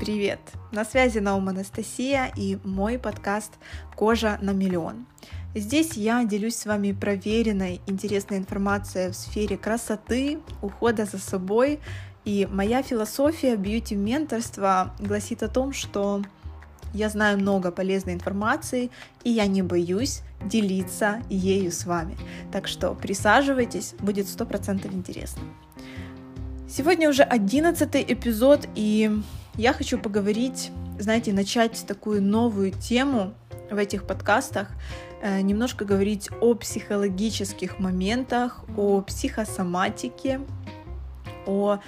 Привет! На связи Наум Анастасия и мой подкаст «Кожа на миллион». Здесь я делюсь с вами проверенной, интересной информацией в сфере красоты, ухода за собой. И моя философия бьюти-менторства гласит о том, что я знаю много полезной информации, и я не боюсь делиться ею с вами. Так что присаживайтесь, будет 100% интересно. Сегодня уже 11-й эпизод, и я хочу поговорить, начать такую новую тему в этих подкастах, немножко говорить о психологических моментах, о психосоматике, о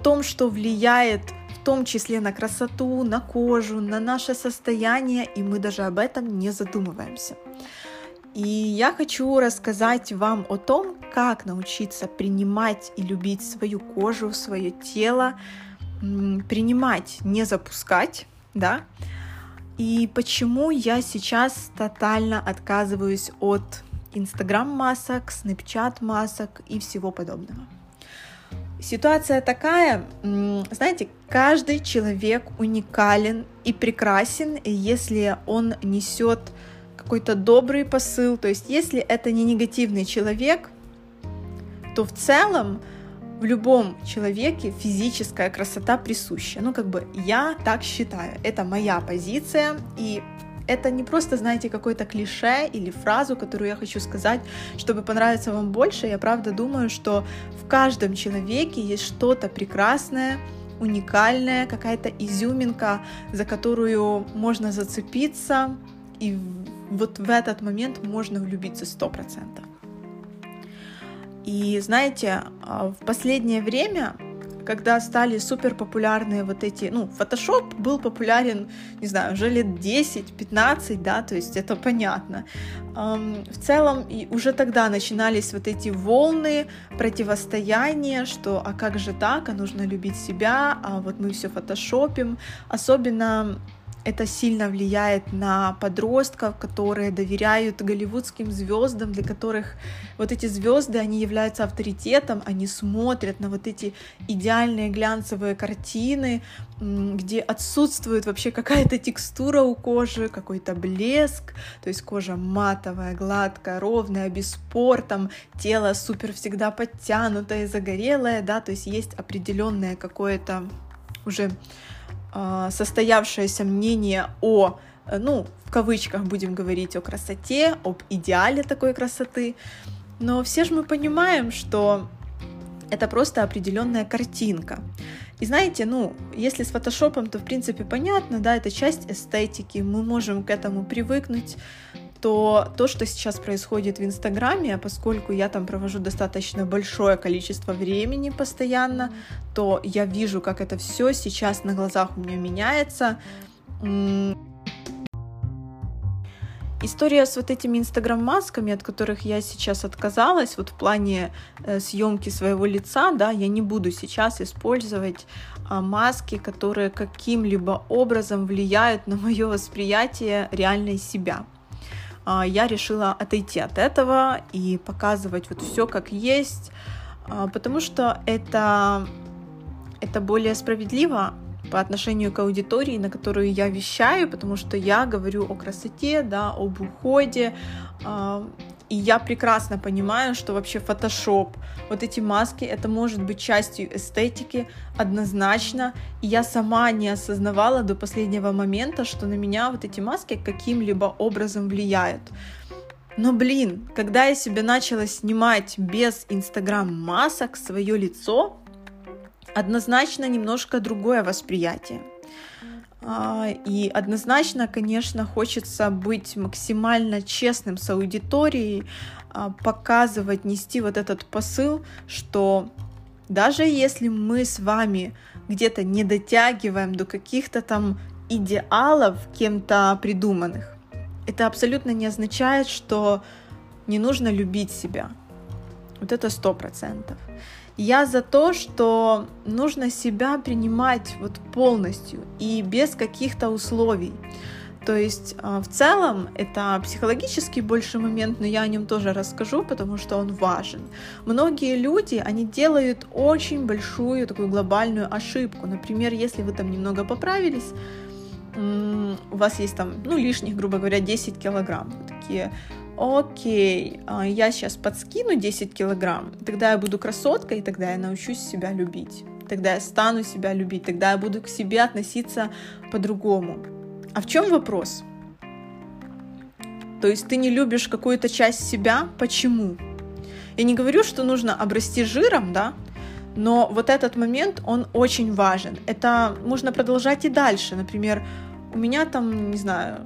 том, что влияет в том числе на красоту, на кожу, на наше состояние, и мы даже об этом не задумываемся. И я хочу рассказать вам о том, как научиться принимать и любить свою кожу, свое тело, принимать, не запускать, да, и почему я сейчас тотально отказываюсь от Instagram-масок, Snapchat-масок и всего подобного. Ситуация такая, каждый человек уникален и прекрасен, и если он несет какой-то добрый посыл, то есть если это не негативный человек, то в целом в любом человеке физическая красота присуща. Я так считаю. Это моя позиция, и это не просто, какое-то клише или фразу, которую я хочу сказать, чтобы понравиться вам больше. Я правда думаю, что в каждом человеке есть что-то прекрасное, уникальное, какая-то изюминка, за которую можно зацепиться, и вот в этот момент можно влюбиться 100%. И в последнее время, когда стали супер популярные фотошоп был популярен, уже лет 10-15, да, то есть это понятно. В целом и уже тогда начинались волны противостояния, что а как же так, а нужно любить себя, а вот мы все фотошопим. Особенно это сильно влияет на подростков, которые доверяют голливудским звездам, для которых эти звезды, они являются авторитетом, они смотрят на эти идеальные глянцевые картины, где отсутствует вообще какая-то текстура у кожи, какой-то блеск, то есть кожа матовая, гладкая, ровная, без пор, там тело супер всегда подтянутое, загорелое, да, то есть есть определенное какое-то уже состоявшееся мнение о, в кавычках будем говорить, о красоте, об идеале такой красоты. Но все же мы понимаем, что это просто определенная картинка. И если с фотошопом, то в принципе понятно, да, это часть эстетики, мы можем к этому привыкнуть. То, что сейчас происходит в Инстаграме, поскольку я там провожу достаточно большое количество времени постоянно, то я вижу, как это все сейчас на глазах у меня меняется. История с этими инстаграм-масками, от которых я сейчас отказалась, в плане съемки своего лица, да, я не буду сейчас использовать маски, которые каким-либо образом влияют на мое восприятие реальной себя. Я решила отойти от этого и показывать все как есть, потому что это более справедливо по отношению к аудитории, на которую я вещаю, потому что я говорю о красоте, да, об уходе, и я прекрасно понимаю, что вообще фотошоп, эти маски, это может быть частью эстетики однозначно. И я сама не осознавала до последнего момента, что на меня эти маски каким-либо образом влияют. Но, когда я себе начала снимать без инстаграм-масок свое лицо, однозначно немножко другое восприятие. И однозначно, конечно, хочется быть максимально честным с аудиторией, показывать, нести этот посыл, что даже если мы с вами где-то не дотягиваем до каких-то там идеалов кем-то придуманных, это абсолютно не означает, что не нужно любить себя. Это 100%. Я за то, что нужно себя принимать полностью и без каких-то условий. То есть в целом это психологический больше момент, но я о нем тоже расскажу, потому что он важен. Многие люди, они делают очень большую такую глобальную ошибку. Например, если вы там немного поправились, у вас есть там, лишних, грубо говоря, 10 килограмм. Вы такие: окей, я сейчас подскину 10 килограмм, тогда я буду красоткой, тогда я научусь себя любить, тогда я стану себя любить, тогда я буду к себе относиться по-другому. А в чем вопрос? То есть ты не любишь какую-то часть себя, почему? Я не говорю, что нужно обрасти жиром, да? Но вот этот момент, он очень важен. Это можно продолжать и дальше. Например, у меня там, не знаю,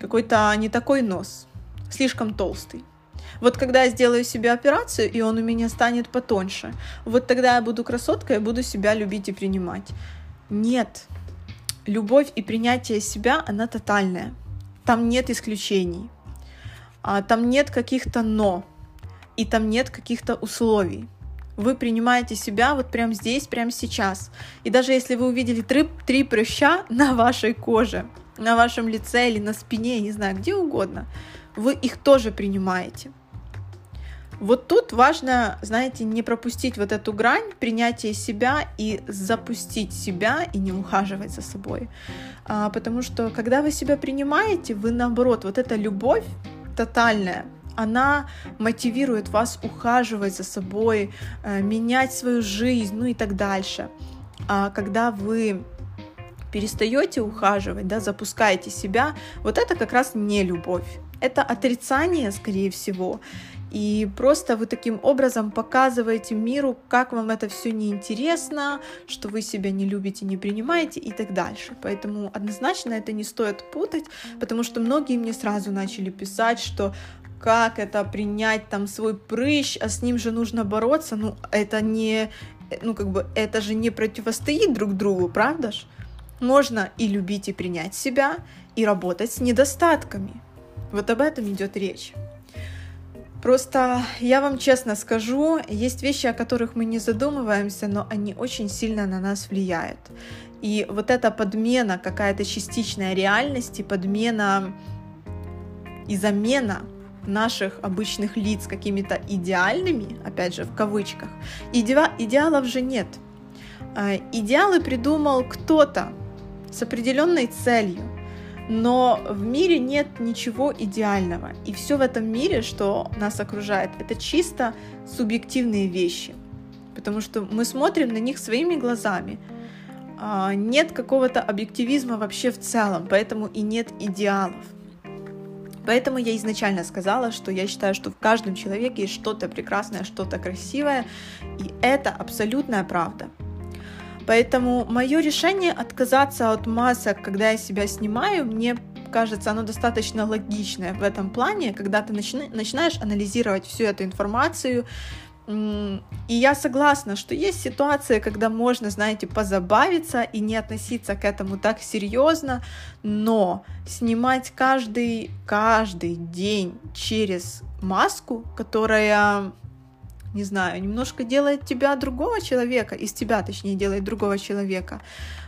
какой-то не такой нос, слишком толстый. Вот когда я сделаю себе операцию, и он у меня станет потоньше, вот тогда я буду красоткой, я буду себя любить и принимать. Нет. Любовь и принятие себя, она тотальная. Там нет исключений. Там нет каких-то «но». И там нет каких-то условий. Вы принимаете себя вот прямо здесь, прямо сейчас. И даже если вы увидели три прыща на вашей коже, на вашем лице или на спине, не знаю, где угодно, вы их тоже принимаете. Вот тут важно, знаете, не пропустить вот эту грань принятия себя и запустить себя и не ухаживать за собой. Потому что когда вы себя принимаете, вы наоборот, вот эта любовь тотальная, она мотивирует вас ухаживать за собой, менять свою жизнь, и так дальше. А когда вы перестаете ухаживать, запускаете себя, вот это как раз не любовь. Это отрицание, скорее всего. И просто вы таким образом показываете миру, как вам это все неинтересно, что вы себя не любите, не принимаете и так дальше. Поэтому однозначно это не стоит путать, потому что многие мне сразу начали писать, что как это принять там свой прыщ, а с ним же нужно бороться, это же не противостоит друг другу, правда ж? Можно и любить, и принять себя, и работать с недостатками. Вот об этом идет речь. Просто я вам честно скажу, есть вещи, о которых мы не задумываемся, но они очень сильно на нас влияют. И вот эта подмена, какая-то частичная реальности, подмена и замена наших обычных лиц какими-то идеальными, опять же, в кавычках, идеалов же нет. Идеалы придумал кто-то с определенной целью, но в мире нет ничего идеального. И все в этом мире, что нас окружает, это чисто субъективные вещи, потому что мы смотрим на них своими глазами. Нет какого-то объективизма вообще в целом, поэтому и нет идеалов. Поэтому я изначально сказала, что я считаю, что в каждом человеке есть что-то прекрасное, что-то красивое, и это абсолютная правда. Поэтому мое решение отказаться от масок, когда я себя снимаю, мне кажется, оно достаточно логичное в этом плане, когда ты начинаешь анализировать всю эту информацию. И я согласна, что есть ситуация, когда можно, знаете, позабавиться и не относиться к этому так серьезно, но снимать каждый день через маску, которая, не знаю, немножко делает тебя другого человека, из тебя, точнее, делает другого человека,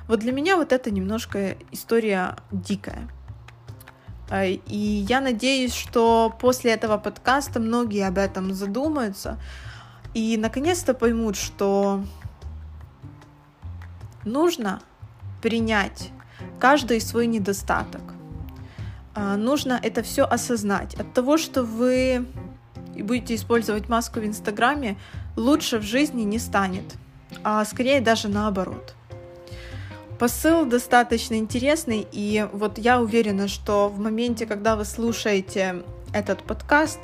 вот для меня вот это немножко история дикая. И я надеюсь, что после этого подкаста многие об этом задумаются и наконец-то поймут, что нужно принять каждый свой недостаток. Нужно это все осознать. От того, что вы будете использовать маску в Инстаграме, лучше в жизни не станет, а скорее даже наоборот. Посыл достаточно интересный, и вот я уверена, что в моменте, когда вы слушаете этот подкаст,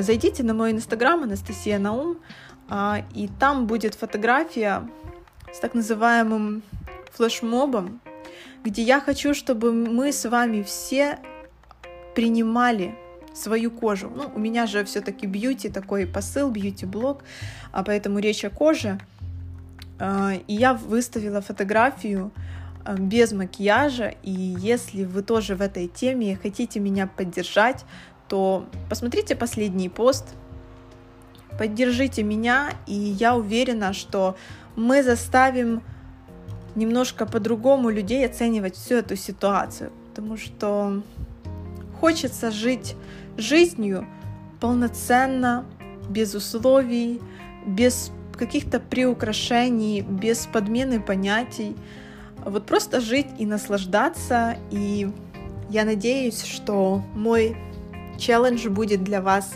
зайдите на мой Инстаграм Анастасия Наум, и там будет фотография с так называемым флешмобом, где я хочу, чтобы мы с вами все принимали свою кожу. У меня же все-таки бьюти, такой посыл, бьюти-блог, поэтому речь о коже. И я выставила фотографию без макияжа, и если вы тоже в этой теме и хотите меня поддержать, то посмотрите последний пост, поддержите меня, и я уверена, что мы заставим немножко по-другому людей оценивать всю эту ситуацию. потому что хочется жить жизнью полноценно, без условий, без каких-то приукрашений, без подмены понятий. Вот просто жить и наслаждаться. И я надеюсь, что мой челлендж будет для вас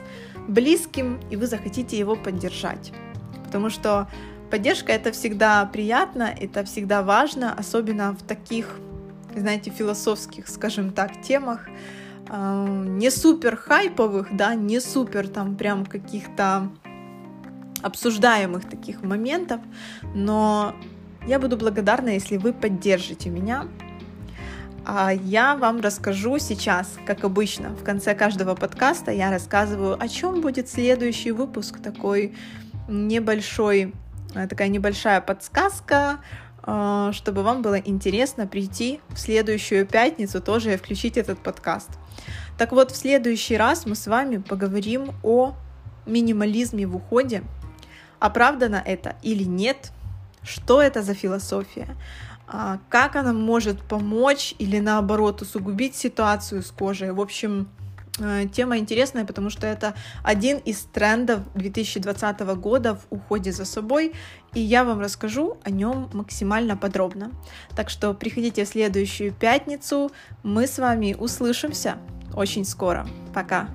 близким, и вы захотите его поддержать. Потому что поддержка — это всегда приятно, это всегда важно, особенно в таких, знаете, философских, скажем так, темах, не супер хайповых, да, не супер там прям каких-то обсуждаемых таких моментов, но я буду благодарна, если вы поддержите меня. А я вам расскажу сейчас, как обычно, в конце каждого подкаста я рассказываю, о чем будет следующий выпуск, такая небольшая подсказка, чтобы вам было интересно прийти в следующую пятницу тоже и включить этот подкаст. Так вот, в следующий раз мы с вами поговорим о минимализме в уходе. Оправдано это или нет? Что это за философия? Как она может помочь или, наоборот, усугубить ситуацию с кожей? В общем, тема интересная, потому что это один из трендов 2020 года в уходе за собой, и я вам расскажу о нем максимально подробно. Так что приходите в следующую пятницу, мы с вами услышимся очень скоро. Пока!